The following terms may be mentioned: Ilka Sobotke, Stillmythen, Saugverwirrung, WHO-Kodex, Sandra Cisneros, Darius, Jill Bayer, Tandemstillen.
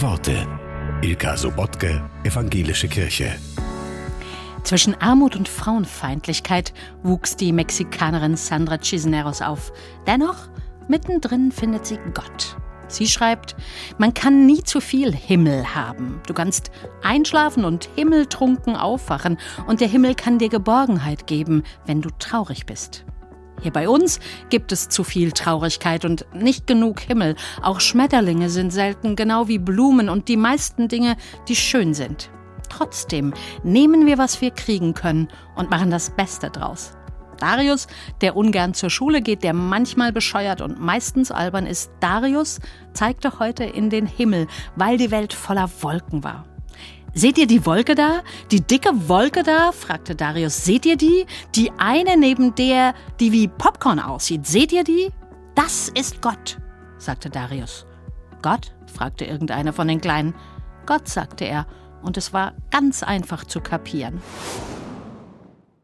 Worte. Ilka Sobotke, Evangelische Kirche. Zwischen Armut und Frauenfeindlichkeit wuchs die Mexikanerin Sandra Cisneros auf. Dennoch, mittendrin findet sie Gott. Sie schreibt, man kann nie zu viel Himmel haben. Du kannst einschlafen und himmeltrunken aufwachen. Und der Himmel kann dir Geborgenheit geben, wenn du traurig bist. Hier bei uns gibt es zu viel Traurigkeit und nicht genug Himmel. Auch Schmetterlinge sind selten, genau wie Blumen und die meisten Dinge, die schön sind. Trotzdem nehmen wir, was wir kriegen können und machen das Beste draus. Darius, der ungern zur Schule geht, der manchmal bescheuert und meistens albern ist, Darius zeigte heute in den Himmel, weil die Welt voller Wolken war. Seht ihr die Wolke da? Die dicke Wolke da? Fragte Darius. Seht ihr die? Die eine neben der, die wie Popcorn aussieht. Seht ihr die? Das ist Gott, sagte Darius. Gott? Fragte irgendeiner von den Kleinen. Gott, sagte er. Und es war ganz einfach zu kapieren.